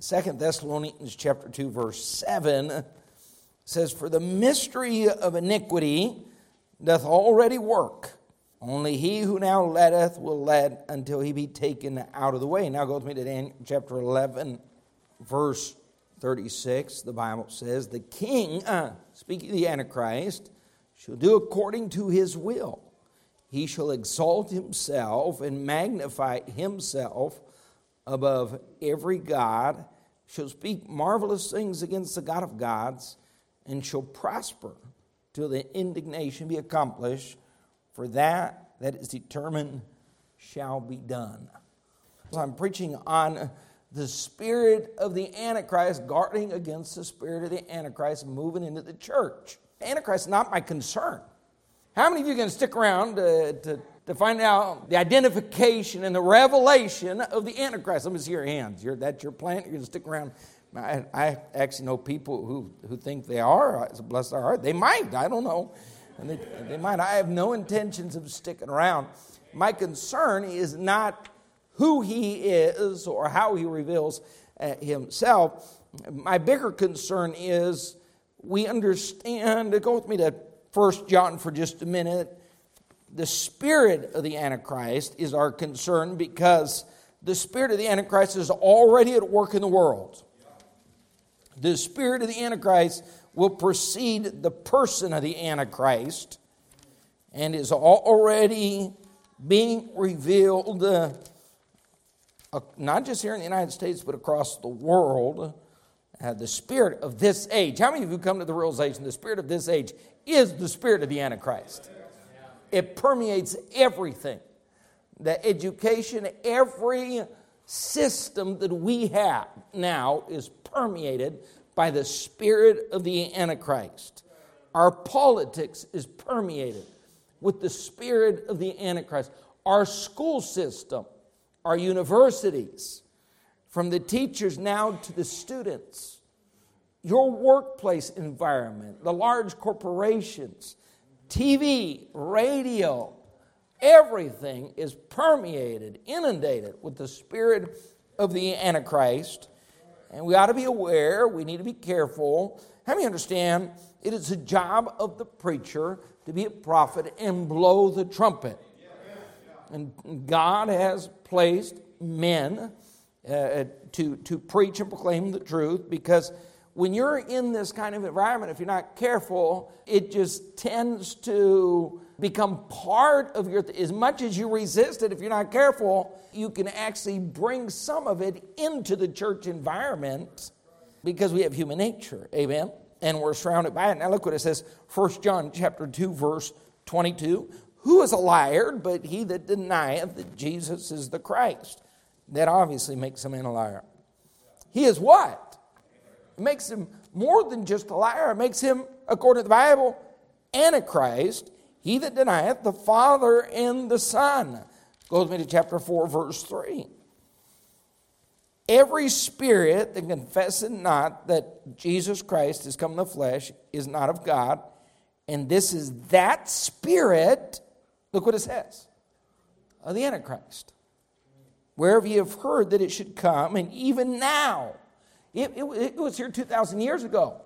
2 Thessalonians chapter 2, verse 7 says, "For the mystery of iniquity doth already work. Only he who now letteth will let until he be taken out of the way." Now go with me to Daniel chapter 11, verse 36. The Bible says, "The king," speaking of the Antichrist, "shall do according to his will. He shall exalt himself and magnify himself above every god, shall speak marvelous things against the God of gods, and shall prosper till the indignation be accomplished, for that that is determined shall be done." So I'm preaching on the spirit of the Antichrist, guarding against the spirit of the Antichrist moving into the church. Antichrist is not my concern. How many of you can stick around to find out the identification and the revelation of the Antichrist? Let me see your hands. That's your plan? You're going to stick around? I actually know people who think they are. Bless their heart. They might. I don't know. And they might. I have no intentions of sticking around. My concern is not who he is or how he reveals himself. My bigger concern is we understand. Go with me to 1 John for just a minute. The spirit of the Antichrist is our concern because the spirit of the Antichrist is already at work in the world. The spirit of the Antichrist will precede the person of the Antichrist and is already being revealed, not just here in the United States, but across the world. The spirit of this age. How many of you come to the realization the spirit of this age is the spirit of the Antichrist? It permeates everything. The education, every system that we have now is permeated by the spirit of the Antichrist. Our politics is permeated with the spirit of the Antichrist. Our school system, our universities, from the teachers now to the students, your workplace environment, the large corporations, TV, radio, everything is permeated, inundated with the spirit of the Antichrist. And we ought to be aware, we need to be careful. How many understand it is the job of the preacher to be a prophet and blow the trumpet? And God has placed men to preach and proclaim the truth because when you're in this kind of environment, if you're not careful, it just tends to become part of your... As much as you resist it, if you're not careful, you can actually bring some of it into the church environment because we have human nature, amen? And we're surrounded by it. Now look what it says, 1 John chapter 2, verse 22. "Who is a liar but he that denieth that Jesus is the Christ?" That obviously makes a man a liar. He is what? It makes him more than just a liar. It makes him, according to the Bible, Antichrist, he that denieth the Father and the Son. Goes me to chapter 4, verse 3. "Every spirit that confesseth not that Jesus Christ is come in the flesh is not of God, and this is that spirit," look what it says, "of the Antichrist, whereof ye have heard that it should come, and even now..." It was here 2,000 years ago,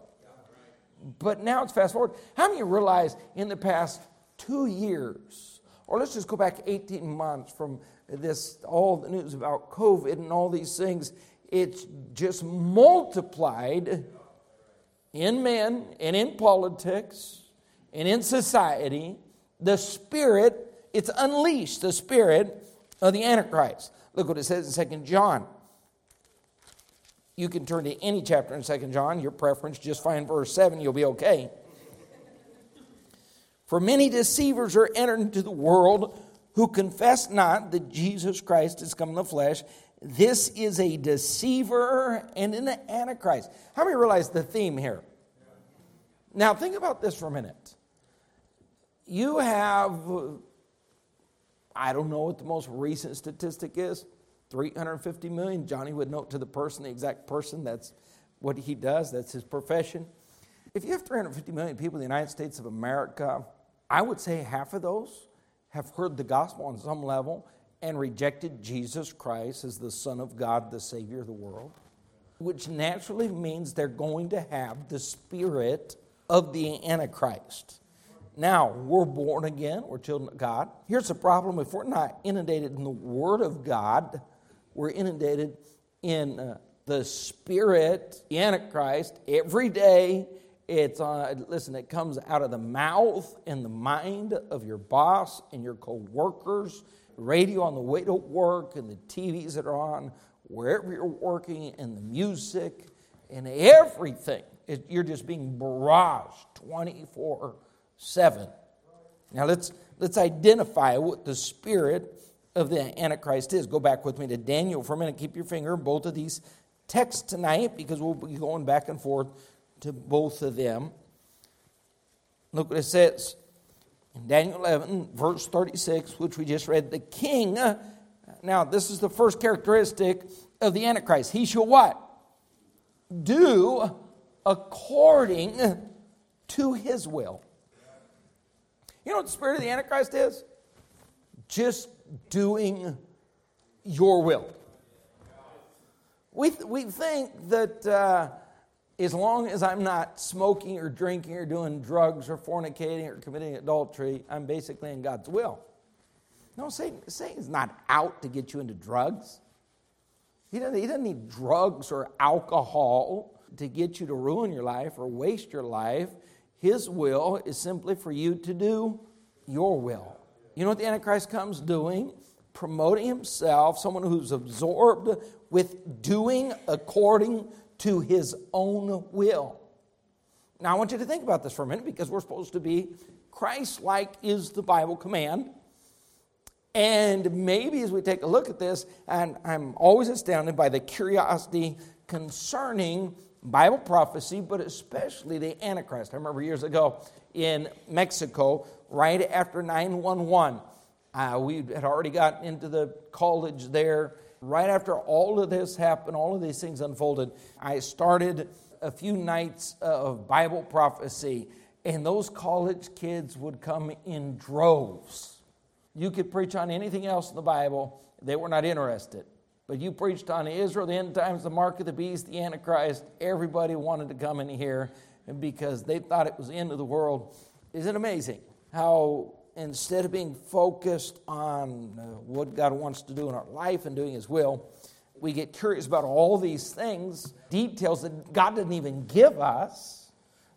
but now it's fast forward. How many realize in the past 2 years, or let's just go back 18 months from this, all the news about COVID and all these things, it's just multiplied in men and in politics and in society. The spirit, it's unleashed, the spirit of the Antichrist. Look what it says in 2 John. You can turn to any chapter in 2 John, your preference, just find verse 7, you'll be okay. "For many deceivers are entered into the world who confess not that Jesus Christ is come in the flesh. This is a deceiver and an Antichrist." How many realize the theme here? Now think about this for a minute. You have, I don't know what the most recent statistic is, 350 million. Johnny would note to the person, the exact person. That's what he does. That's his profession. If you have 350 million people in the United States of America, I would say half of those have heard the gospel on some level and rejected Jesus Christ as the Son of God, the Savior of the world. which naturally means they're going to have the spirit of the Antichrist. Now, we're born again. We're children of God. Here's the problem. If we're not inundated in the Word of God, we're inundated in the Spirit, the Antichrist, every day. It's listen, it comes out of the mouth and the mind of your boss and your co-workers, radio on the way to work and the TVs that are on, wherever you're working, and the music and everything. You're just being barraged 24/7. Now let's identify what the spirit of the Antichrist is. Go back with me to Daniel for a minute. Keep your finger in both of these texts tonight because we'll be going back and forth to both of them. Look what it says in Daniel 11, verse 36, which we just read. The king, now this is the first characteristic of the Antichrist. He shall what? Do according to his will. You know what the spirit of the Antichrist is? Just doing your will. We think that... as long as I'm not smoking or drinking or doing drugs or fornicating or committing adultery, I'm basically in God's will. No, Satan's not out to get you into drugs. He doesn't need drugs or alcohol to get you to ruin your life or waste your life. His will is simply for you to do your will. You know what the Antichrist comes doing? Promoting himself, someone who's absorbed with doing according to his own will. Now I want you to think about this for a minute, because we're supposed to be Christ-like is the Bible command. And maybe as we take a look at this, and I'm always astounded by the curiosity concerning Bible prophecy, but especially the Antichrist. I remember years ago in Mexico, right after 9/11, we had already gotten into the college there. Right after all of this happened, all of these things unfolded, I started a few nights of Bible prophecy, and those college kids would come in droves. You could preach on anything else in the Bible, they were not interested. But you preached on Israel, the end times, the mark of the beast, the Antichrist, everybody wanted to come in here because they thought it was the end of the world. Isn't it amazing how... instead of being focused on what God wants to do in our life and doing His will, we get curious about all these things, details that God didn't even give us.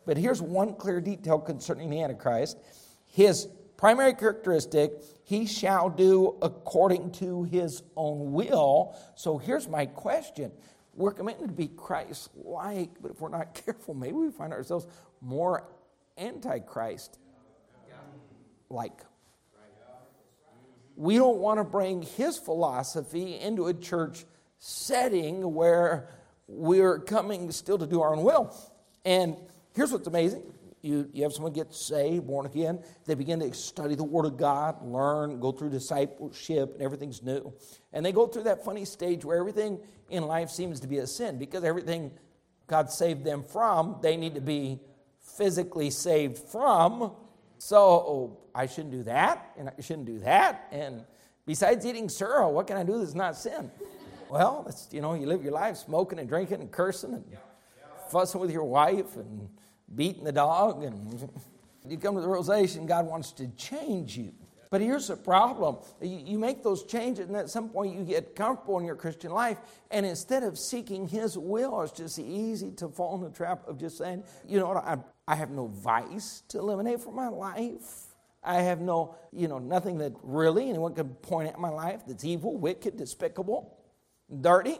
But here's one clear detail concerning the Antichrist. His primary characteristic, he shall do according to his own will. So here's my question. We're commanded to be Christ-like, but if we're not careful, maybe we find ourselves more Antichrist. Like, we don't want to bring his philosophy into a church setting where we're coming still to do our own will. And here's what's amazing. You have someone get saved, born again. They begin to study the Word of God, learn, go through discipleship, and everything's new. And they go through that funny stage where everything in life seems to be a sin, because everything God saved them from, they need to be physically saved from. So, I shouldn't do that, and I shouldn't do that, and besides eating sorrow, what can I do that's not sin? Well, that's, you live your life smoking and drinking and cursing and fussing with your wife and beating the dog, and you come to the realization God wants to change you. But here's the problem. You make those changes, and at some point you get comfortable in your Christian life, and instead of seeking His will, it's just easy to fall in the trap of just saying, you know what, I have no vice to eliminate from my life. I have no, nothing that really anyone can point at my life that's evil, wicked, despicable, dirty.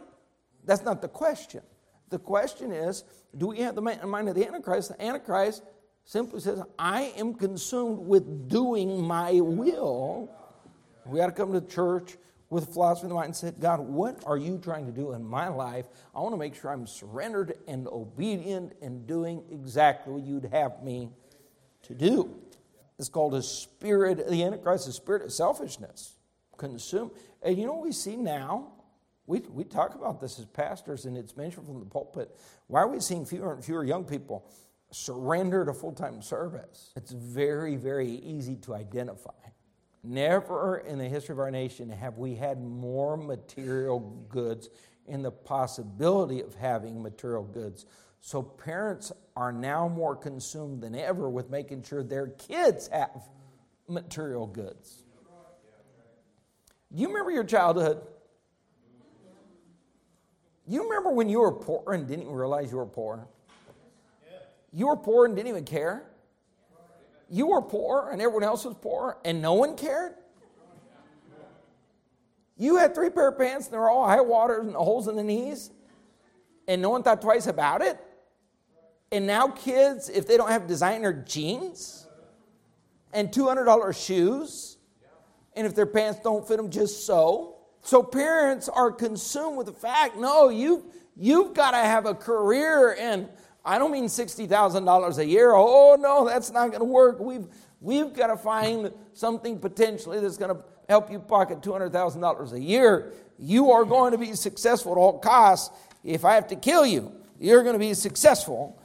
That's not the question. The question is, do we have the mind of the Antichrist? The Antichrist simply says, I am consumed with doing my will. We ought to come to church with a philosophy in the mind and say, God, what are you trying to do in my life? I want to make sure I'm surrendered and obedient and doing exactly what you'd have me to do. It's called a spirit of the Antichrist, the spirit of selfishness. Consume. And you know what we see now? We talk about this as pastors, and it's mentioned from the pulpit. Why are we seeing fewer and fewer young people surrender to full-time service? It's very, very easy to identify. Never in the history of our nation have we had more material goods in the possibility of having material goods. So parents are now more consumed than ever with making sure their kids have material goods. Do you remember your childhood? You remember when you were poor and didn't even realize you were poor? You were poor and didn't even care? You were poor and everyone else was poor and no one cared? You had 3 pair of pants and they were all high waters and holes in the knees and no one thought twice about it? And now kids, if they don't have designer jeans and $200 shoes, and if their pants don't fit them just so. So parents are consumed with the fact, no, you've got to have a career, and I don't mean $60,000 a year. Oh, no, that's not going to work. We've got to find something potentially that's going to help you pocket $200,000 a year. You are going to be successful at all costs. If I have to kill you, you're going to be successful.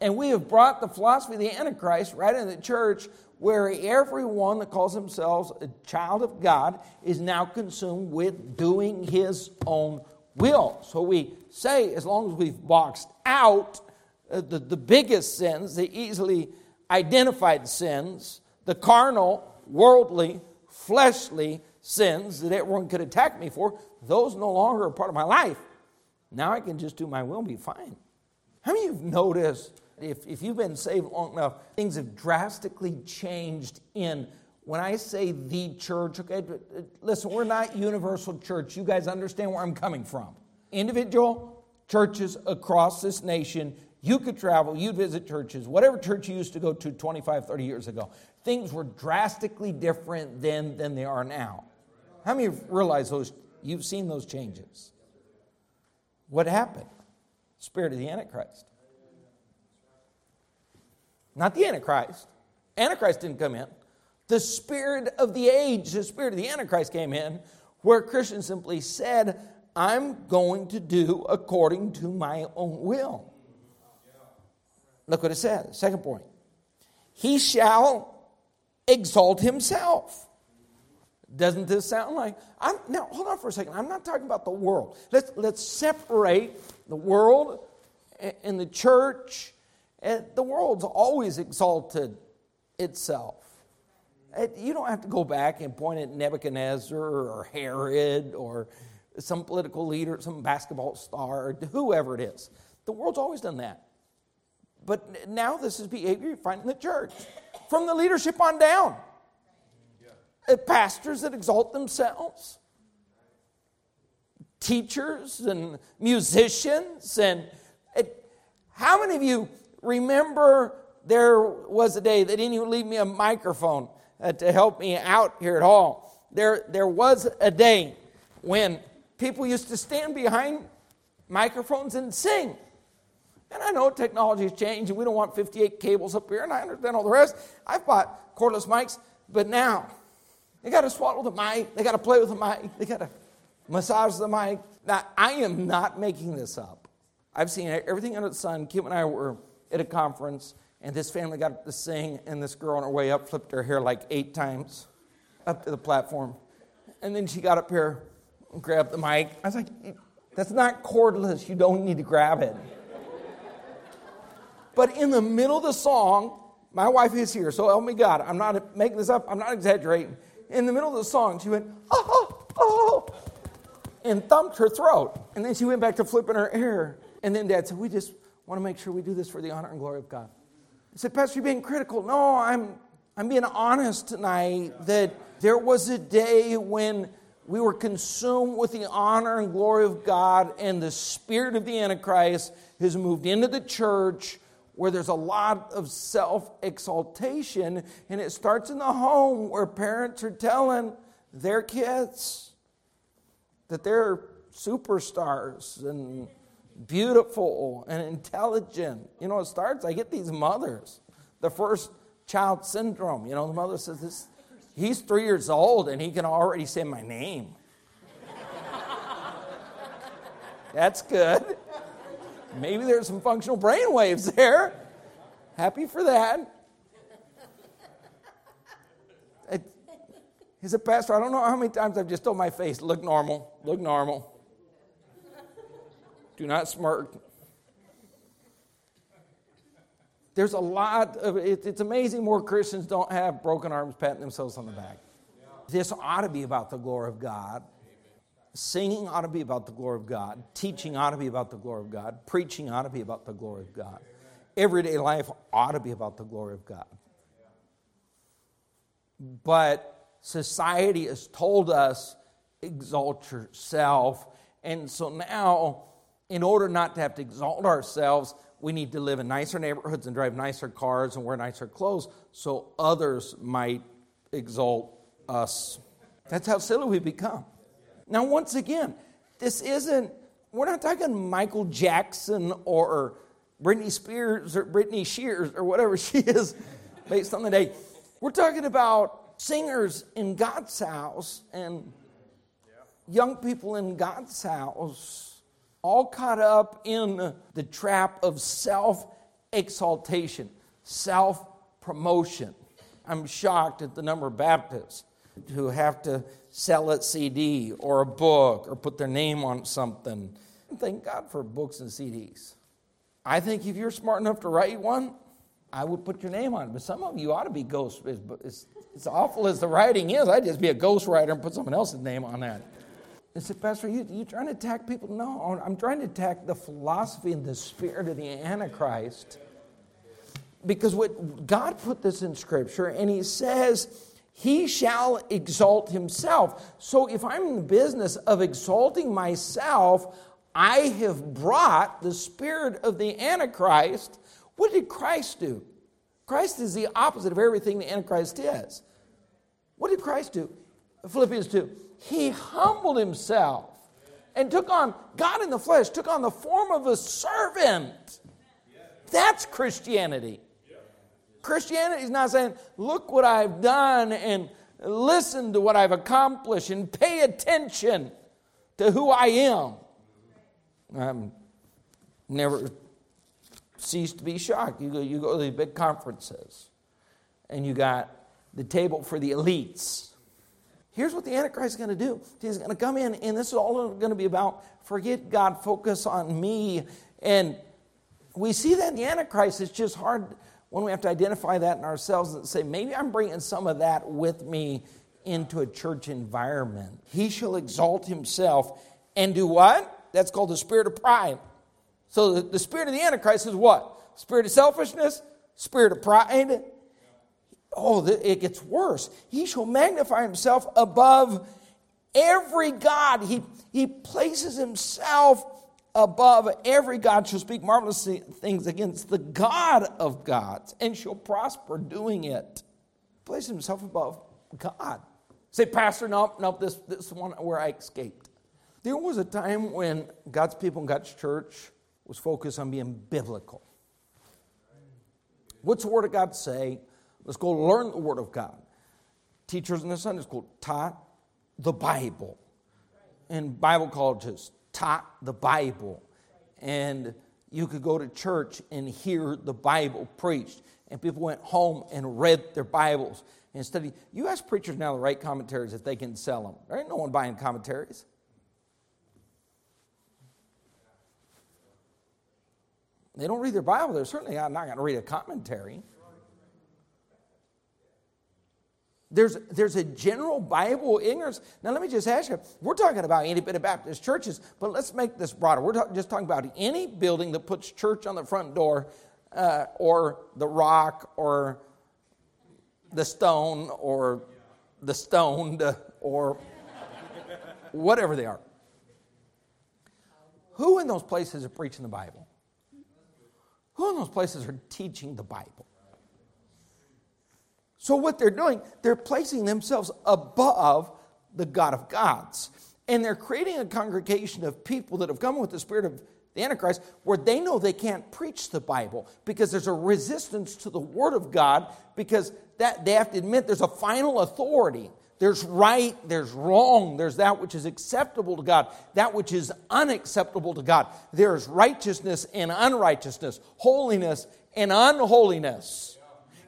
And we have brought the philosophy of the Antichrist right into the church, where everyone that calls themselves a child of God is now consumed with doing his own will. So we say, as long as we've boxed out the biggest sins, the easily identified sins, the carnal, worldly, fleshly sins that everyone could attack me for, those no longer are part of my life. Now I can just do my will and be fine. How many of you have noticed, If you've been saved long enough, things have drastically changed in, when I say the church, okay, listen, we're not universal church. You guys understand where I'm coming from. Individual churches across this nation, you could travel, you'd visit churches, whatever church you used to go to 25, 30 years ago. Things were drastically different then than they are now. How many of you realize you've seen those changes? What happened? Spirit of the Antichrist. Not the Antichrist. Antichrist didn't come in. The spirit of the age, the spirit of the Antichrist came in, where Christians simply said, I'm going to do according to my own will. Look what it says. Second point. He shall exalt himself. Doesn't this sound like... Now, hold on for a second. I'm not talking about the world. Let's separate the world and the church. And the world's always exalted itself. You don't have to go back and point at Nebuchadnezzar or Herod or some political leader, some basketball star, or whoever it is. The world's always done that. But now this is behavior you find in the church. From the leadership on down. Pastors that exalt themselves. Teachers and musicians. And how many of you... Remember, there was a day they didn't even leave me a microphone to help me out here at all. There was a day when people used to stand behind microphones and sing. And I know technology's changed, and we don't want 58 cables up here, and I understand all the rest. I've bought cordless mics, but now they got to swallow the mic, they got to play with the mic, they got to massage the mic. Now, I am not making this up. I've seen everything under the sun. Kim and I were at a conference, and this family got up to sing, and this girl on her way up flipped her hair like 8 times up to the platform. And then she got up here and grabbed the mic. I was like, that's not cordless. You don't need to grab it. But in the middle of the song, my wife is here, so help me God. I'm not making this up. I'm not exaggerating. In the middle of the song, she went, oh, oh, oh, and thumped her throat. And then she went back to flipping her hair. And then Dad said, we just... want to make sure we do this for the honor and glory of God. I said, Pastor, you're being critical. No, I'm being honest tonight that there was a day when we were consumed with the honor and glory of God, and the spirit of the Antichrist has moved into the church, where there's a lot of self-exaltation, and it starts in the home, where parents are telling their kids that they're superstars and beautiful and intelligent. You know, it starts, I get these mothers, the first child syndrome. You know, the mother says, this, he's 3 years old and he can already say my name. That's good. Maybe there's some functional brain waves there. Happy for that. He's a pastor. I don't know how many times I've just told my face, look normal, look normal. Do not smirk. There's a lot of, it's amazing more Christians don't have broken arms patting themselves on the back. This ought to be about the glory of God. Singing ought to be about the glory of God. Teaching ought to be about the glory of God. Preaching ought to be about the glory of God. Everyday life ought to be about the glory of God. But society has told us, exalt yourself. And so now, in order not to have to exalt ourselves, we need to live in nicer neighborhoods and drive nicer cars and wear nicer clothes so others might exalt us. That's how silly we become. Now, once again, we're not talking Michael Jackson or Britney Spears or Britney Shears or whatever she is based on the day. We're talking about singers in God's house and young people in God's house, all caught up in the trap of self-exaltation, self-promotion. I'm shocked at the number of Baptists who have to sell a CD or a book or put their name on something. Thank God for books and CDs. I think if you're smart enough to write one, I would put your name on it. But some of you ought to be ghosts. As awful as the writing is, I'd just be a ghostwriter and put someone else's name on that. I said, Pastor, you're trying to attack people? No, I'm trying to attack the philosophy and the spirit of the Antichrist. Because what God put this in Scripture, and He says, He shall exalt Himself. So if I'm in the business of exalting myself, I have brought the spirit of the Antichrist. What did Christ do? Christ is the opposite of everything the Antichrist is. What did Christ do? Philippians 2. He humbled Himself and took on, God in the flesh, took on the form of a servant. That's Christianity. Christianity is not saying, look what I've done and listen to what I've accomplished and pay attention to who I am. I'm never cease to be shocked. You go to these big conferences and you got the table for the elites. Here's what the Antichrist is going to do. He's going to come in, and this is all going to be about, forget God, focus on me. And we see that in the Antichrist. It's just hard when we have to identify that in ourselves and say, maybe I'm bringing some of that with me into a church environment. He shall exalt himself and do what? That's called the spirit of pride. So the spirit of the Antichrist is what? Spirit of selfishness, spirit of pride. Oh, it gets worse. He shall magnify himself above every god. He places himself above every god. Shall speak marvelous things against the God of gods and shall prosper doing it. Place himself above God. Say, Pastor, nope, this one where I escaped. There was a time when God's people and God's church was focused on being biblical. What's the Word of God say? Let's go learn the Word of God. Teachers in the Sunday school taught the Bible. And Bible colleges taught the Bible. And you could go to church and hear the Bible preached. And people went home and read their Bibles and studied. You ask preachers now to write commentaries if they can sell them. There ain't no one buying commentaries. They don't read their Bible. They're certainly not going to read a commentary. There's a general Bible ignorance. Now, let me just ask you, we're talking about independent Baptist churches, but let's make this broader. We're just talking about any building that puts church on the front door or the rock or the stone or the stoned or whatever they are. Who in those places are preaching the Bible? Who in those places are teaching the Bible? So what they're doing, they're placing themselves above the God of gods. And they're creating a congregation of people that have come with the spirit of the Antichrist where they know they can't preach the Bible because there's a resistance to the Word of God because that they have to admit there's a final authority. There's right, there's wrong, there's that which is acceptable to God, that which is unacceptable to God. There is righteousness and unrighteousness, holiness and unholiness.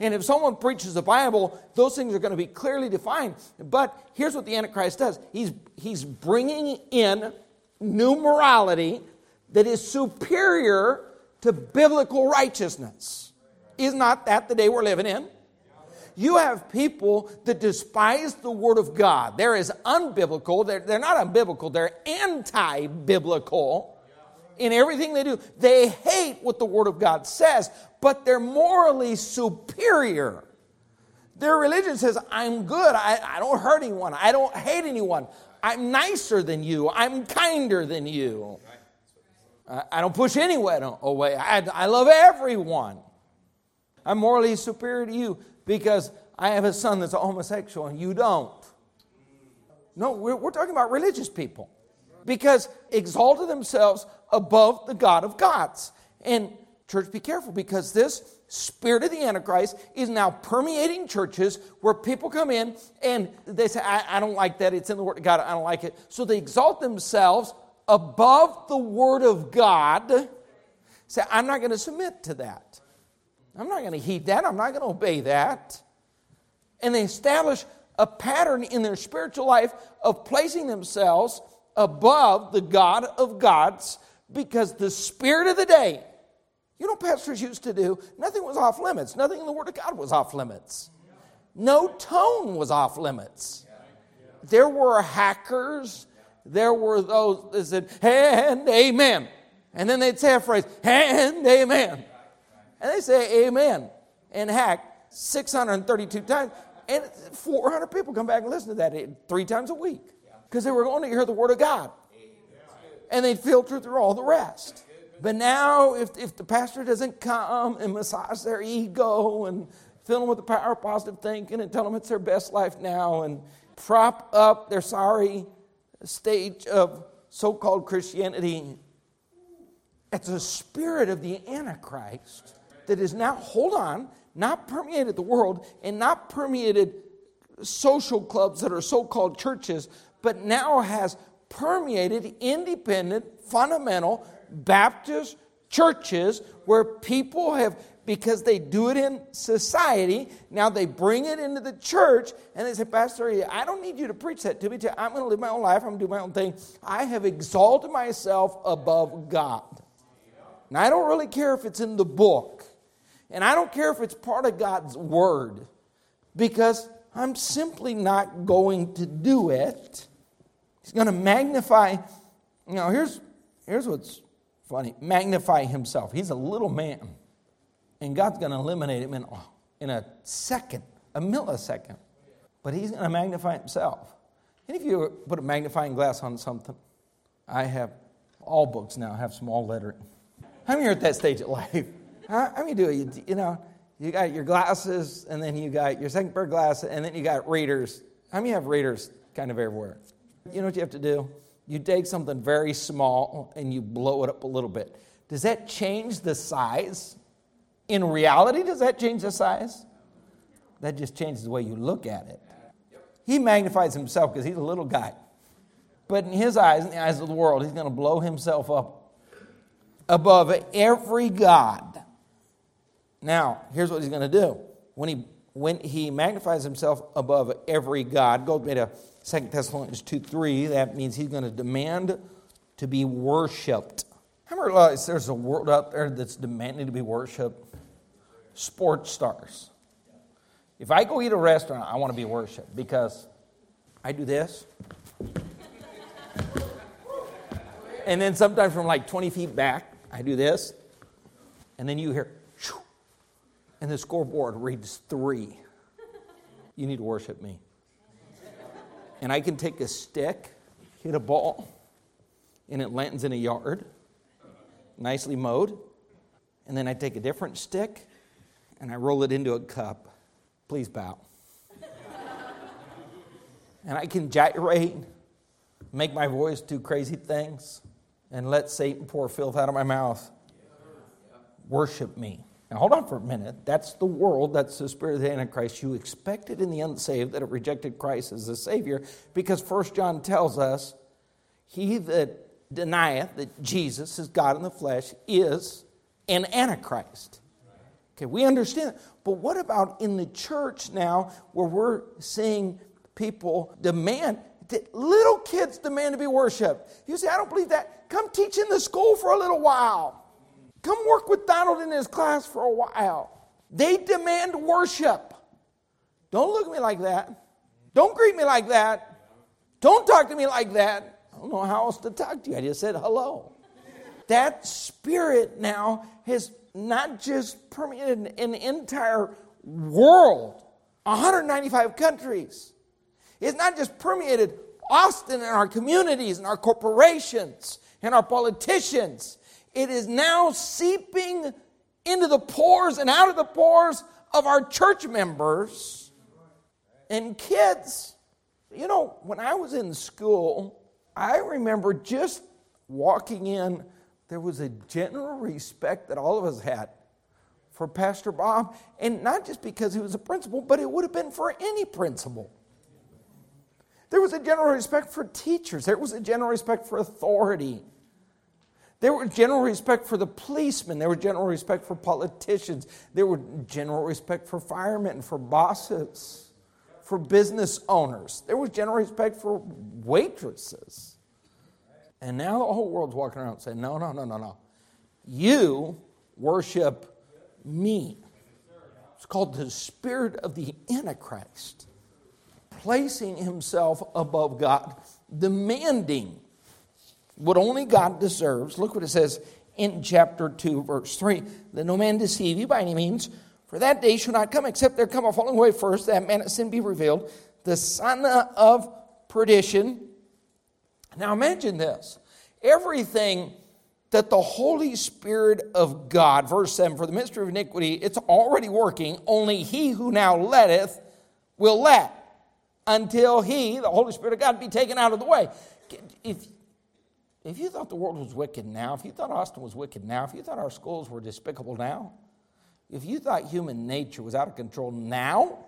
And if someone preaches the Bible, those things are going to be clearly defined. But here's what the Antichrist does. He's bringing in new morality that is superior to biblical righteousness. Is not that the day we're living in? You have people that despise the Word of God. There is unbiblical. They're not unbiblical. They're anti-biblical in everything they do. They hate what the Word of God says, but they're morally superior. Their religion says, I'm good. I don't hurt anyone. I don't hate anyone. I'm nicer than you. I'm kinder than you. I don't push anyone away. I love everyone. I'm morally superior to you. Because I have a son that's a homosexual and you don't. No, we're talking about religious people. Because exalted themselves above the God of gods. And church, be careful, because this spirit of the Antichrist is now permeating churches where people come in and they say, I don't like that. It's in the Word of God. I don't like it. So they exalt themselves above the Word of God. Say, I'm not going to submit to that. I'm not going to heed that. I'm not going to obey that. And they establish a pattern in their spiritual life of placing themselves above the God of gods, because the spirit of the day, you know, pastors used to do, nothing was off limits. Nothing in the Word of God was off limits. No tone was off limits. There were hackers. There were those that said, and amen. And then they'd say a phrase, and amen. And they say amen and hack 632 times. And 400 people come back and listen to that 3 times a week. Because they were going to hear the Word of God. And they filter through all the rest. But now if the pastor doesn't come and massage their ego and fill them with the power of positive thinking and tell them it's their best life now and prop up their sorry stage of so-called Christianity, it's a spirit of the Antichrist that is now, hold on, not permeated the world and not permeated social clubs that are so-called churches, but now has permeated independent, fundamental Baptist churches where people have, because they do it in society, now they bring it into the church and they say, Pastor, I don't need you to preach that to me. I'm going to live my own life. I'm going to do my own thing. I have exalted myself above God. And I don't really care if it's in the book. And I don't care if it's part of God's Word. Because I'm simply not going to do it. He's going to magnify. You know, here's what's funny. Magnify himself. He's a little man. And God's going to eliminate him in a second, a millisecond. But he's going to magnify himself. Any of you put a magnifying glass on something? I have, all books now have small lettering. How many are at that stage of life? How many do it? You know, you got your glasses, and then you got your second pair of glasses, and then you got readers. How many have readers kind of everywhere? You know what you have to do? You take something very small, and you blow it up a little bit. Does that change the size? In reality, does that change the size? That just changes the way you look at it. He magnifies himself because he's a little guy. But in his eyes, in the eyes of the world, he's going to blow himself up above every god. Now, here's what he's going to do. When he magnifies himself above every god, go to 2 Thessalonians 2:3, that means he's going to demand to be worshipped. How many realize there's a world out there that's demanding to be worshipped? Sports stars. If I go eat a restaurant, I want to be worshipped because I do this. And then sometimes from like 20 feet back, I do this, and then you hear, shoo, and the scoreboard reads 3. You need to worship me. And I can take a stick, hit a ball, and it lands in a yard, nicely mowed, and then I take a different stick, and I roll it into a cup. Please bow. And I can gyrate, make my voice do crazy things, and let Satan pour filth out of my mouth. Worship me. Now hold on for a minute. That's the world. That's the spirit of the Antichrist. You expect it in the unsaved that have rejected Christ as the Savior, because 1 John tells us, he that denieth that Jesus is God in the flesh is an Antichrist. Okay, we understand that. But what about in the church now where we're seeing people demand Little kids demand to be worshipped. You say, I don't believe that. Come teach in the school for a little while. Come work with Donald in his class for a while. They demand worship. Don't look at me like that. Don't greet me like that. Don't talk to me like that. I don't know how else to talk to you. I just said hello. That spirit now has not just permeated an entire world, 195 countries. It's not just permeated Austin and our communities and our corporations and our politicians. It is now seeping into the pores and out of the pores of our church members and kids. You know, when I was in school, I remember just walking in, there was a general respect that all of us had for Pastor Bob, and not just because he was a principal, but it would have been for any principal. There was a general respect for teachers. There was a general respect for authority. There was general respect for the policemen. There was general respect for politicians. There was general respect for firemen, for bosses, for business owners. There was general respect for waitresses. And now the whole world's walking around saying, no, no, no, no, no. You worship me. It's called the spirit of the Antichrist. Placing himself above God, demanding what only God deserves. Look what it says in chapter 2, verse 3. Let no man deceive you by any means, for that day shall not come, except there come a falling away first, that man of sin be revealed, the son of perdition. Now imagine this. Everything that the Holy Spirit of God, verse 7, for the mystery of iniquity, it's already working, only he who now letteth will let. Until he, the Holy Spirit of God, be taken out of the way. If you thought the world was wicked now, if you thought Austin was wicked now, if you thought our schools were despicable now, if you thought human nature was out of control now,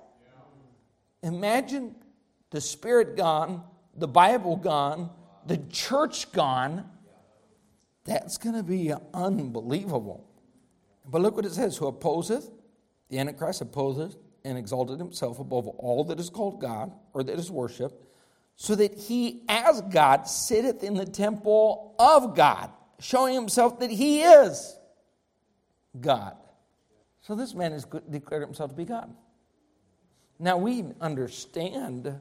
imagine the Spirit gone, the Bible gone, the church gone. That's going to be unbelievable. But look what it says, who opposeth, the Antichrist opposeth, and exalted himself above all that is called God, or that is worshipped, so that he as God sitteth in the temple of God, showing himself that he is God. So this man has declared himself to be God. Now we understand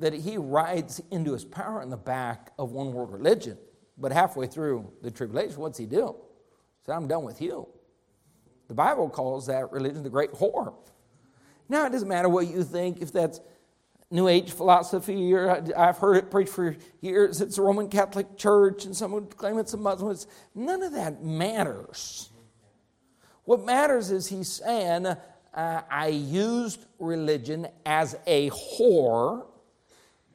that he rides into his power in the back of one world religion, but halfway through the tribulation, what's he do? He said, I'm done with you. The Bible calls that religion the great whore. Now, it doesn't matter what you think, if that's New Age philosophy, or I've heard it preached for years, it's the Roman Catholic Church, and some would claim it's a Muslim. None of that matters. What matters is he's saying, I used religion as a whore,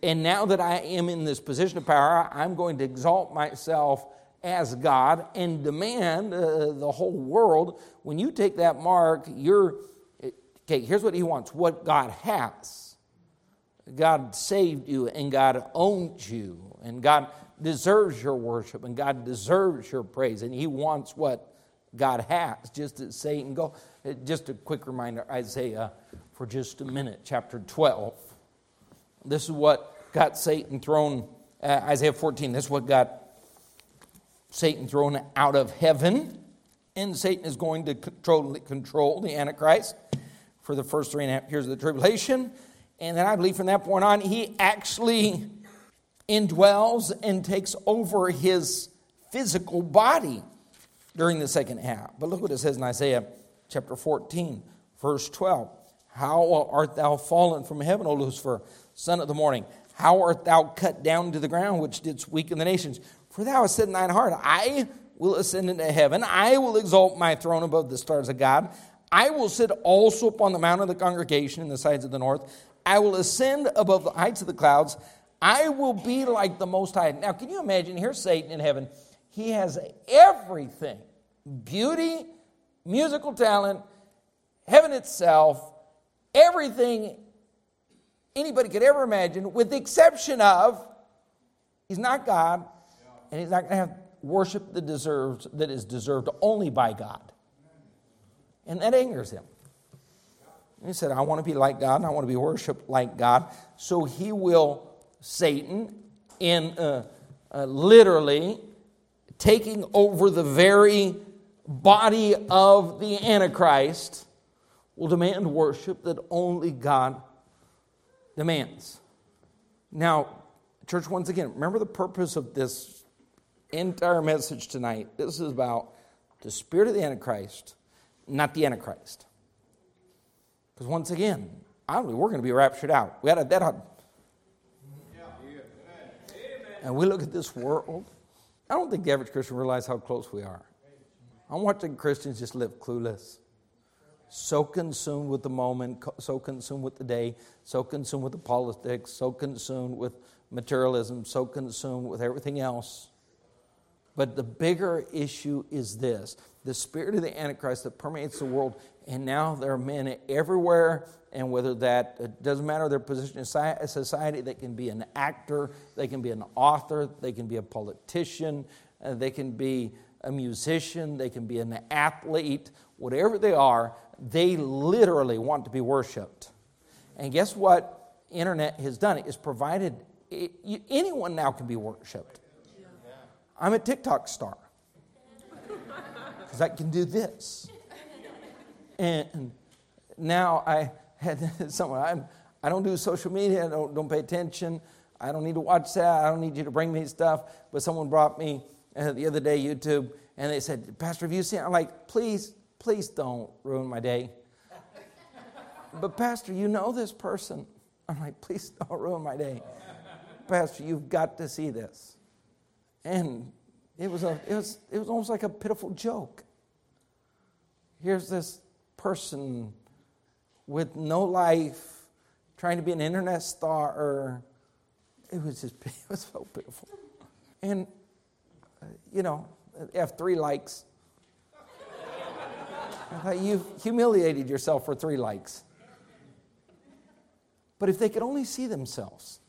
and now that I am in this position of power, I'm going to exalt myself as God and demand the whole world. When you take that mark, you're... Okay, here's what he wants, what God has. God saved you, and God owns you, and God deserves your worship, and God deserves your praise, and he wants what God has, just as Satan go. Just a quick reminder, Isaiah, for just a minute, chapter 12. This is what got Satan thrown, Isaiah 14, this is what got Satan thrown out of heaven, and Satan is going to control the Antichrist for the first 3.5 years of the tribulation. And then I believe from that point on, he actually indwells and takes over his physical body during the second half. But look what it says in Isaiah chapter 14, verse 12. How art thou fallen from heaven, O Lucifer, son of the morning? How art thou cut down to the ground, which didst weaken the nations? For thou hast said in thine heart, I will ascend into heaven. I will exalt my throne above the stars of God. I will sit also upon the mount of the congregation in the sides of the north. I will ascend above the heights of the clouds. I will be like the Most High. Now, can you imagine? Here's Satan in heaven. He has everything. Beauty, musical talent, heaven itself, everything anybody could ever imagine, with the exception of he's not God, and he's not going to have worship that is deserved only by God. And that angers him. He said, I want to be like God, and I want to be worshiped like God. So he will Satan in literally taking over the very body of the Antichrist will demand worship that only God demands. Now, church, once again, remember the purpose of this entire message tonight. This is about the spirit of the Antichrist, not the Antichrist. Because once again, we're going to be raptured out. We had a dead heart. And we look at this world. I don't think the average Christian realizes how close we are. I'm watching Christians just live clueless. So consumed with the moment, so consumed with the day, so consumed with the politics, so consumed with materialism, so consumed with everything else. But the bigger issue is this. The spirit of the Antichrist that permeates the world, and now there are men everywhere, and whether that, it doesn't matter their position in society, they can be an actor, they can be an author, they can be a politician, they can be a musician, they can be an athlete, whatever they are, they literally want to be worshiped. And guess what internet has done? It's provided anyone now can be worshiped. I'm a TikTok star because I can do this. And now I had someone, I don't do social media, I don't pay attention, I don't need to watch that, I don't need you to bring me stuff, but someone brought me the other day, YouTube, and they said, Pastor, have you seen it? I'm like, please don't ruin my day. But Pastor, you know this person. I'm like, please don't ruin my day. Pastor, you've got to see this. And it was almost like a pitiful joke. Here's this person with no life, trying to be an internet star. It was so pitiful. And have 3 likes. I thought, you've humiliated yourself for 3 likes. But if they could only see themselves.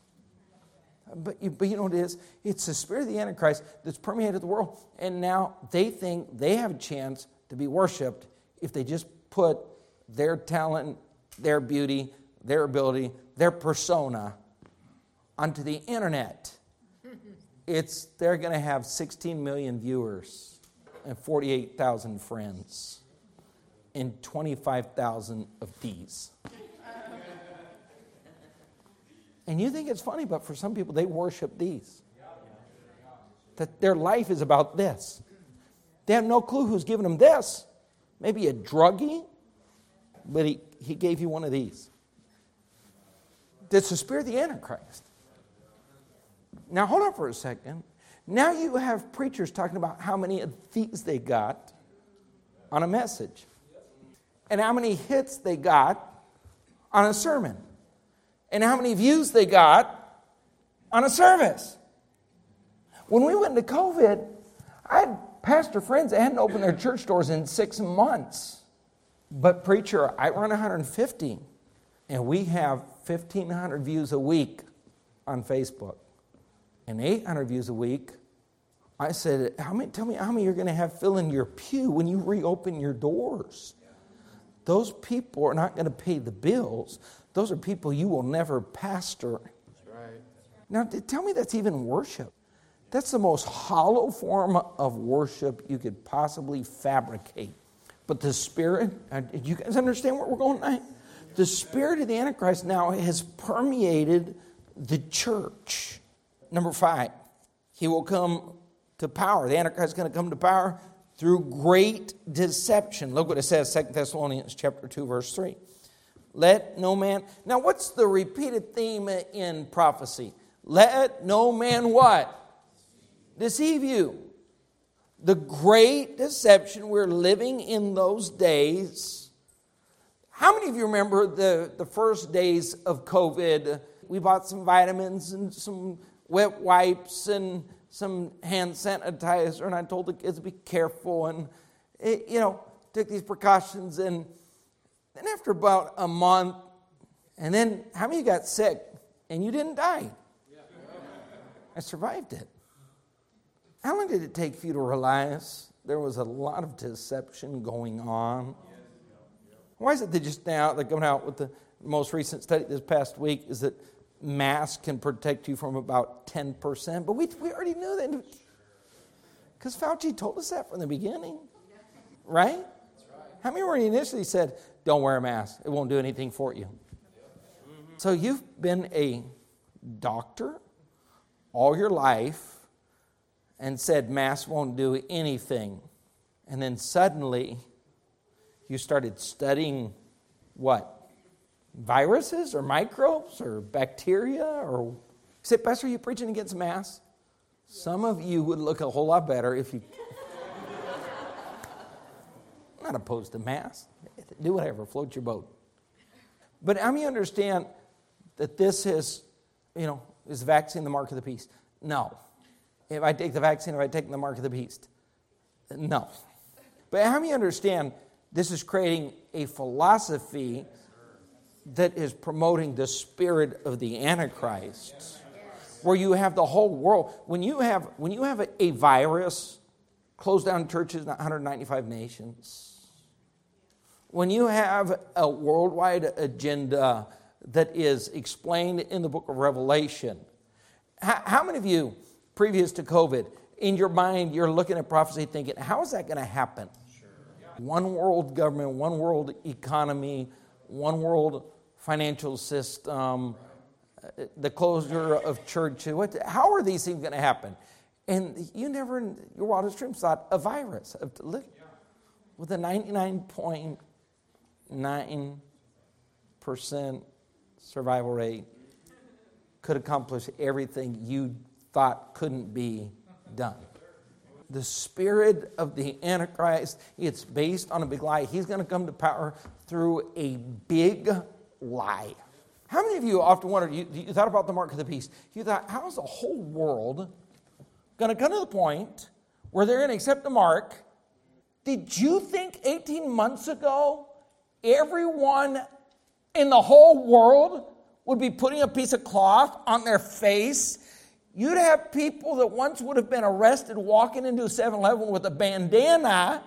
But you know what it is? It's the spirit of the Antichrist that's permeated the world. And now they think they have a chance to be worshipped if they just put their talent, their beauty, their ability, their persona onto the internet. They're going to have 16 million viewers and 48,000 friends and 25,000 of these. And you think it's funny, but for some people, they worship these. That their life is about this. They have no clue who's giving them this. Maybe a druggie, but he gave you one of these. That's the spirit of the Antichrist. Now, hold on for a second. Now you have preachers talking about how many of these they got on a message. And how many hits they got on a sermon. And how many views they got on a service. When we went into COVID, I had pastor friends that hadn't opened their church doors in 6 months. But preacher, I run 150. And we have 1,500 views a week on Facebook. And 800 views a week. I said, tell me how many you're going to have fill in your pew when you reopen your doors. Those people are not going to pay the bills. Those are people you will never pastor. That's right. Now, tell me that's even worship. That's the most hollow form of worship you could possibly fabricate. But the spirit, do you guys understand where we're going tonight? The spirit of the Antichrist now has permeated the church. Number 5, he will come to power. The Antichrist is going to come to power through great deception. Look what it says, 2 Thessalonians chapter 2, verse 3. Let no man... Now, what's the repeated theme in prophecy? Let no man what? Deceive you. The great deception, we're living in those days. How many of you remember the first days of COVID? We bought some vitamins and some wet wipes and some hand sanitizer, and I told the kids to be careful and, took these precautions. And then after about a month, and then how many of you got sick and you didn't die? Yeah. I survived it. How long did it take for you to realize there was a lot of deception going on? Why is it that just now they're coming out with the most recent study this past week is that mask can protect you from about 10%, but we already knew that because Fauci told us that from the beginning, right? That's right. How many were initially said, don't wear a mask, it won't do anything for you? Mm-hmm. So you've been a doctor all your life and said masks won't do anything, and then suddenly you started studying what? Viruses or microbes or bacteria? Or say, Pastor, are you preaching against masks? Yes. Some of you would look a whole lot better if you... I'm not opposed to masks. Do whatever, float your boat. But how many understand that this is, is the vaccine the mark of the beast? No. If I take the vaccine, have I taken the mark of the beast? No. But how many understand this is creating a philosophy that is promoting the spirit of the Antichrist, yes, where you have the whole world. When you have a virus, close down churches in 195 nations. When you have a worldwide agenda that is explained in the book of Revelation, how many of you, previous to COVID, in your mind, you're looking at prophecy thinking, how is that going to happen? Sure. Yeah. One world government, one world economy, one world financial system, the closure of churches. How are these things going to happen? And you never, in your wildest dreams, thought a virus with a 99.9% survival rate could accomplish everything you thought couldn't be done. The spirit of the Antichrist, it's based on a big lie. He's going to come to power through a big lie. How many of you often wondered, you thought about the mark of the beast? You thought, how is the whole world going to come to the point where they're going to accept the mark? Did you think 18 months ago everyone in the whole world would be putting a piece of cloth on their face? You'd have people that once would have been arrested walking into a 7-Eleven with a bandana,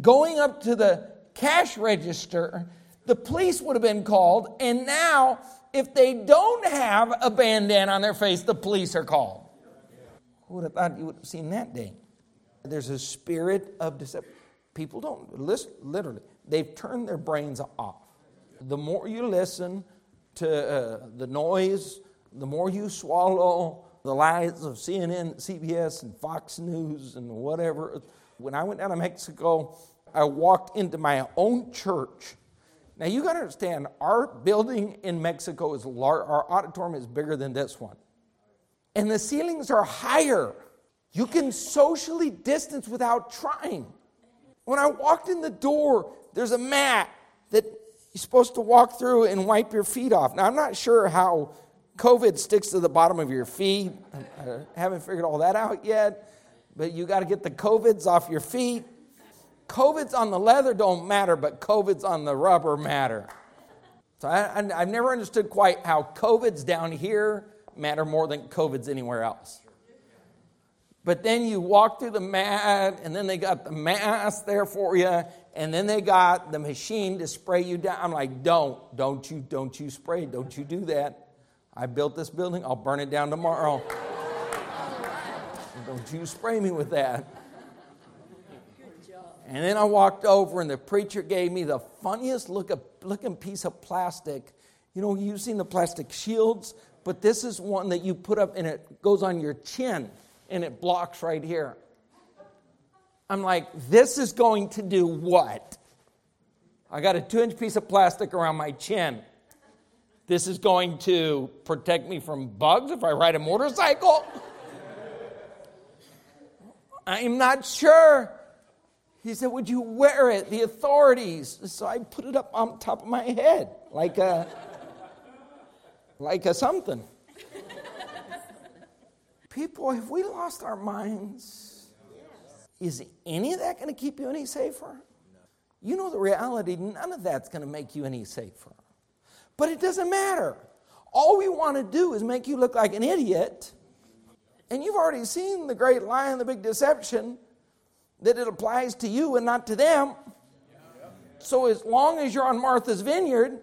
going up to the cash register. The police would have been called, and now if they don't have a bandana on their face, the police are called. Who would have thought you would have seen that day? There's a spirit of deception. People don't listen, literally. They've turned their brains off. The more you listen to the noise, the more you swallow the lies of CNN, CBS, and Fox News, and whatever. When I went down to Mexico, I walked into my own church. Now, you got to understand, our building in Mexico is large. Our auditorium is bigger than this one. And the ceilings are higher. You can socially distance without trying. When I walked in the door, there's a mat that you're supposed to walk through and wipe your feet off. Now, I'm not sure how COVID sticks to the bottom of your feet. I haven't figured all that out yet, but you got to get the COVIDs off your feet. COVIDs on the leather don't matter, but COVIDs on the rubber matter. So I've never understood quite how COVIDs down here matter more than COVIDs anywhere else. But then you walk through the mat, and then they got the mask there for you, and then they got the machine to spray you down. I'm like, don't you spray, don't you do that. I built this building, I'll burn it down tomorrow. Don't you spray me with that. Good job. And then I walked over and the preacher gave me the funniest looking piece of plastic. You've seen the plastic shields, but this is one that you put up and it goes on your chin and it blocks right here. I'm like, this is going to do what? I got a 2-inch piece of plastic around my chin. This is going to protect me from bugs if I ride a motorcycle? I'm not sure. He said, would you wear it? The authorities. So I put it up on top of my head like a something. People, have we lost our minds? Yes. Is any of that going to keep you any safer? No. You know the reality, none of that's going to make you any safer. But it doesn't matter. All we want to do is make you look like an idiot. And you've already seen the great lie and the big deception that it applies to you and not to them. So as long as you're on Martha's Vineyard,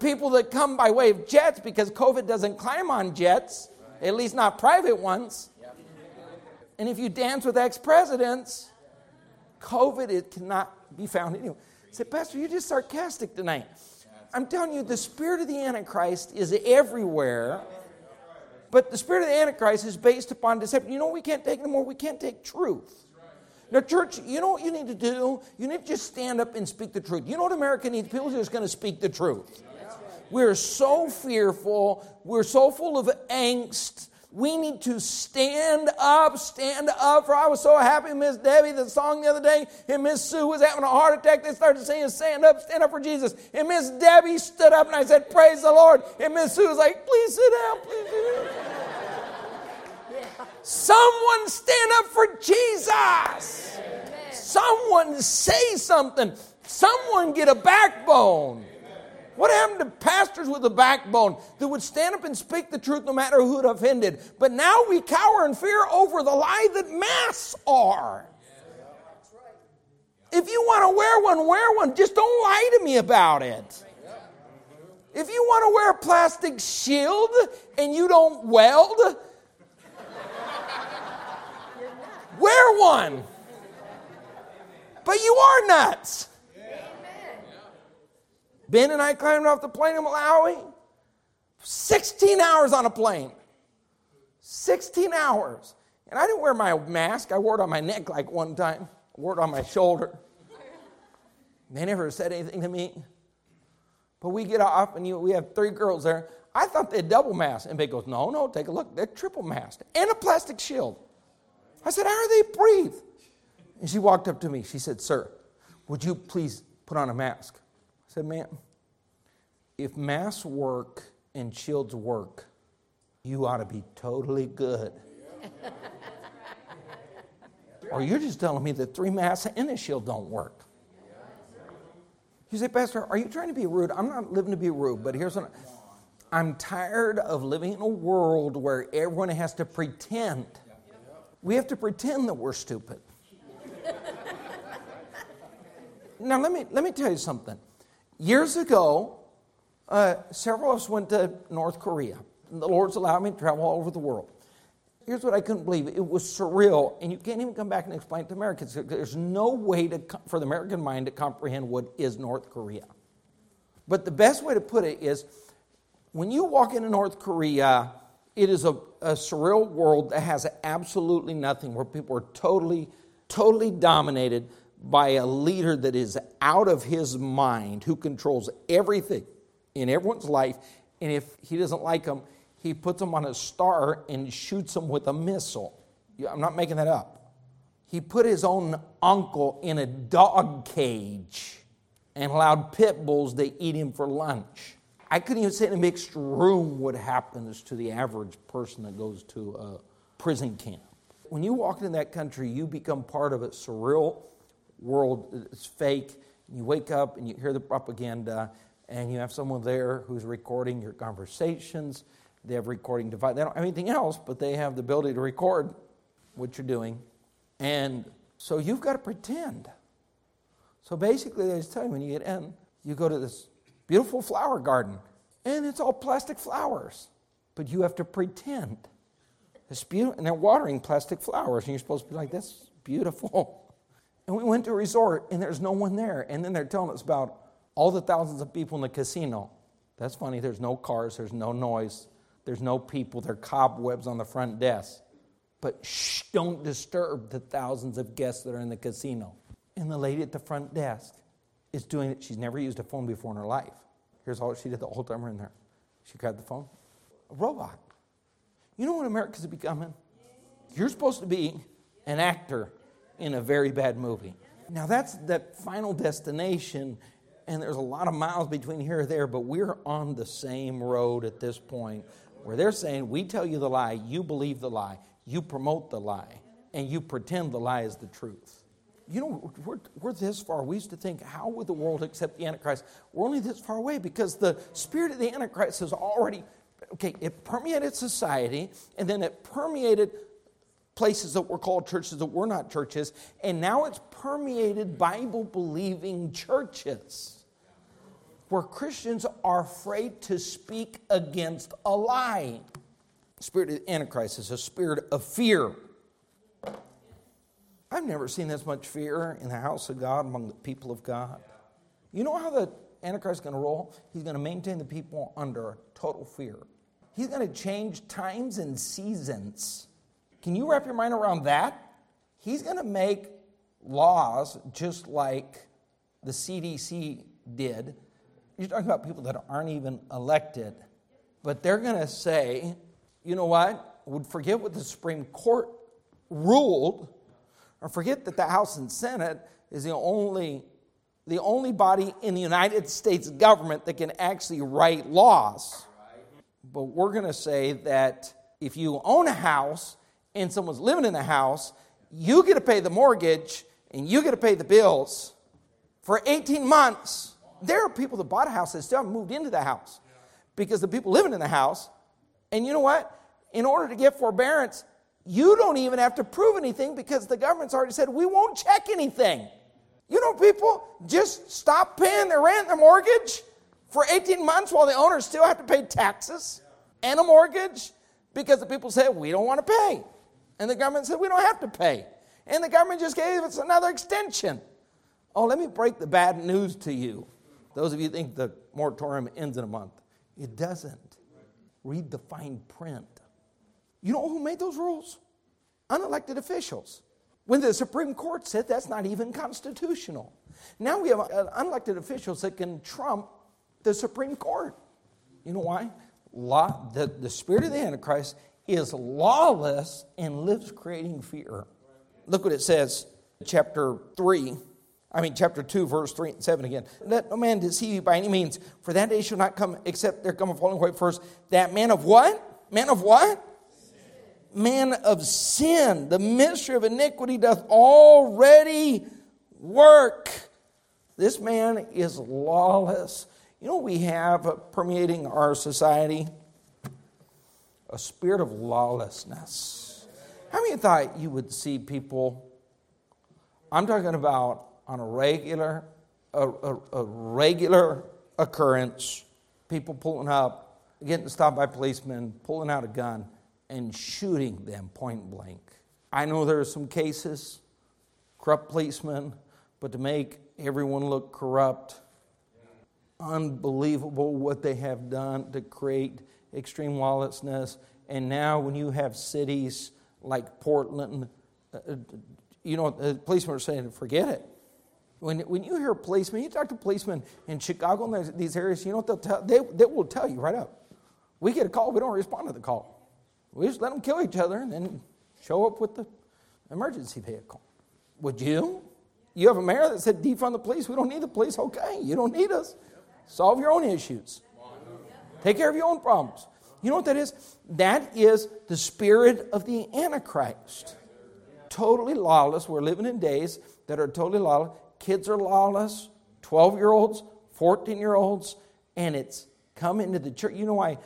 people that come by way of jets because COVID doesn't climb on jets, at least not private ones. And if you dance with ex-presidents, COVID, it cannot be found anywhere. I said, Pastor, you're just sarcastic tonight. I'm telling you, the spirit of the Antichrist is everywhere. But the spirit of the Antichrist is based upon deception. You know what we can't take no more? We can't take truth. Now, church, you know what you need to do? You need to just stand up and speak the truth. You know what America needs? People who are just going to speak the truth. We're so fearful. We're so full of angst. We need to stand up. For I was so happy, Miss Debbie, the song the other day, and Miss Sue was having a heart attack. They started saying, stand up for Jesus. And Miss Debbie stood up, and I said, praise the Lord. And Miss Sue was like, please sit down, please sit down. Someone stand up for Jesus. Amen. Someone say something. Someone get a backbone. What happened to pastors with a backbone that would stand up and speak the truth no matter who it offended? But now we cower in fear over the lie that masks are. If you want to wear one. Just don't lie to me about it. If you want to wear a plastic shield and you don't weld, wear one. But you are nuts. Ben and I climbed off the plane in Malawi. 16 hours on a plane. 16 hours. And I didn't wear my mask. I wore it on my neck like one time. I wore it on my shoulder. They never said anything to me. But we get off and we have three girls there. I thought they had double masks. And they goes, no, take a look. They're triple masked and a plastic shield. I said, how are they breathe? And she walked up to me. She said, sir, would you please put on a mask? I said, ma'am, if masks work and shields work, you ought to be totally good. Or you're just telling me that three masks and a shield don't work. You say, Pastor, are you trying to be rude? I'm not living to be rude, but here's what I'm tired of living in a world where everyone has to pretend. We have to pretend that we're stupid. Now, let me tell you something. Years ago, several of us went to North Korea. The Lord's allowed me to travel all over the world. Here's what I couldn't believe. It was surreal, and you can't even come back and explain it to Americans. There's no way for the American mind to comprehend what is North Korea. But the best way to put it is, when you walk into North Korea, it is a surreal world that has absolutely nothing, where people are totally, totally dominated by a leader that is out of his mind, who controls everything in everyone's life. And if he doesn't like them, he puts them on a star and shoots them with a missile. I'm not making that up. He put his own uncle in a dog cage and allowed pit bulls to eat him for lunch. I couldn't even sit in a mixed room what happens to the average person that goes to a prison camp. When you walk into that country, you become part of a surreal world is fake. You wake up and you hear the propaganda, and you have someone there who's recording your conversations. They have recording device. They don't have anything else, but they have the ability to record what you're doing. And so you've got to pretend. So basically, they just tell you when you get in, you go to this beautiful flower garden, and it's all plastic flowers, but you have to pretend. It's beautiful, and they're watering plastic flowers, and you're supposed to be like, that's beautiful. And we went to a resort, and there's no one there. And then they're telling us about all the thousands of people in the casino. That's funny. There's no cars. There's no noise. There's no people. There are cobwebs on the front desk. But shh, don't disturb the thousands of guests that are in the casino. And the lady at the front desk is doing it. She's never used a phone before in her life. Here's all she did the whole time we're in there. She grabbed the phone. A robot. You know what America's becoming? You're supposed to be an actor in a very bad movie. Now that's that final destination, and there's a lot of miles between here and there, but we're on the same road at this point, where they're saying, we tell you the lie, you believe the lie, you promote the lie, and you pretend the lie is the truth. You know, we're this far. We used to think, how would the world accept the Antichrist? We're only this far away, because the spirit of the Antichrist has already, it permeated society, and then it permeated places that were called churches that were not churches, and now it's permeated Bible-believing churches. where Christians are afraid to speak against a lie. The spirit of the Antichrist is a spirit of fear. I've never seen this much fear in the house of God, among the people of God. You know how the Antichrist is going to roll? He's going to maintain the people under total fear. He's going to change times and seasons. Can you wrap your mind around that? He's going to make laws just like the CDC did. You're talking about people that aren't even elected. But they're going to say, you know what? We forget what the Supreme Court ruled, or forget that the House and Senate is the only body in the United States government that can actually write laws. But we're going to say that if you own a house and someone's living in the house, you get to pay the mortgage and you get to pay the bills for 18 months. There are people that bought a house that still haven't moved into the house because the people living in the house. And you know what? In order to get forbearance, you don't even have to prove anything because the government's already said, we won't check anything. You know, people just stop paying their rent and their mortgage for 18 months while the owners still have to pay taxes and a mortgage because the people said, we don't want to pay. And the government said, we don't have to pay. And the government just gave us another extension. Oh, let me break the bad news to you. Those of you who think the moratorium ends in a month. It doesn't. Read the fine print. You know who made those rules? Unelected officials. When the Supreme Court said that's not even constitutional. Now we have unelected officials that can trump the Supreme Court. You know why? The spirit of the Antichrist is lawless and lives creating fear. Look what it says, chapter 2, verse 3 and 7 again. Let no man deceive you by any means, for that day shall not come except there come a falling away first. That man of what? Man of what? Sin. Man of sin. The mystery of iniquity doth already work. This man is lawless. You know what we have permeating our society? A spirit of lawlessness. How many thought you would see people, I'm talking about on a regular occurrence, people pulling up, getting stopped by policemen, pulling out a gun, and shooting them point blank. I know there are some cases, corrupt policemen, but to make everyone look corrupt, unbelievable what they have done to create extreme lawlessness. And now when you have cities like Portland, you know, the policemen are saying, forget it. When you hear policemen, you talk to policemen in Chicago and these areas, you know what they'll tell? They will tell you right up. We get a call, we don't respond to the call. We just let them kill each other and then show up with the emergency vehicle. Would you? You have a mayor that said, defund the police. We don't need the police. Okay, you don't need us. Solve your own issues. Take care of your own problems. You know what that is? That is the spirit of the Antichrist. Totally lawless. We're living in days that are totally lawless. Kids are lawless, 12-year-olds, 14-year-olds, and it's come into the church. You know why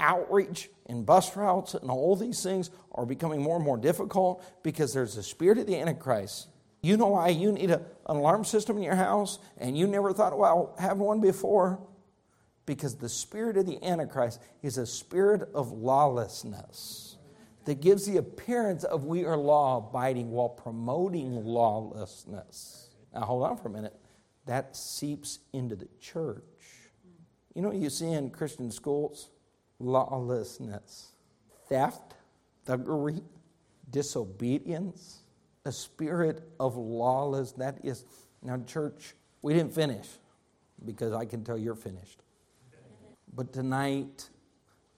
outreach and bus routes and all these things are becoming more and more difficult? Because there's the spirit of the Antichrist. You know why you need an alarm system in your house and you never thought about having one before? Because the spirit of the Antichrist is a spirit of lawlessness that gives the appearance of we are law-abiding while promoting lawlessness. Now, hold on for a minute. That seeps into the church. You know what you see in Christian schools? Lawlessness, theft, thuggery, disobedience, a spirit of lawlessness. That is, now church, we didn't finish because I can tell you're finished. But tonight,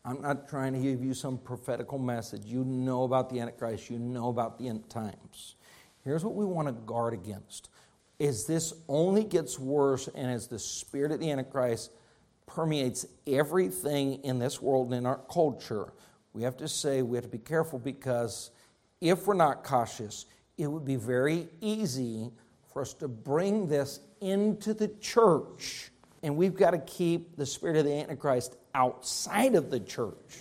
I'm not trying to give you some prophetical message. You know about the Antichrist. You know about the end times. Here's what we want to guard against. Is this only gets worse, and as the spirit of the Antichrist permeates everything in this world and in our culture, we have to be careful, because if we're not cautious, it would be very easy for us to bring this into the church. And we've got to keep the spirit of the Antichrist outside of the church.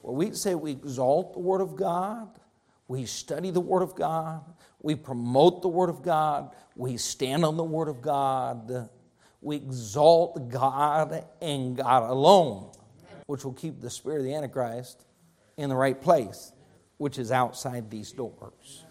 Well, we say we exalt the Word of God. We study the Word of God. We promote the Word of God. We stand on the Word of God. we exalt God and God alone, which will keep the spirit of the Antichrist in the right place, which is outside these doors.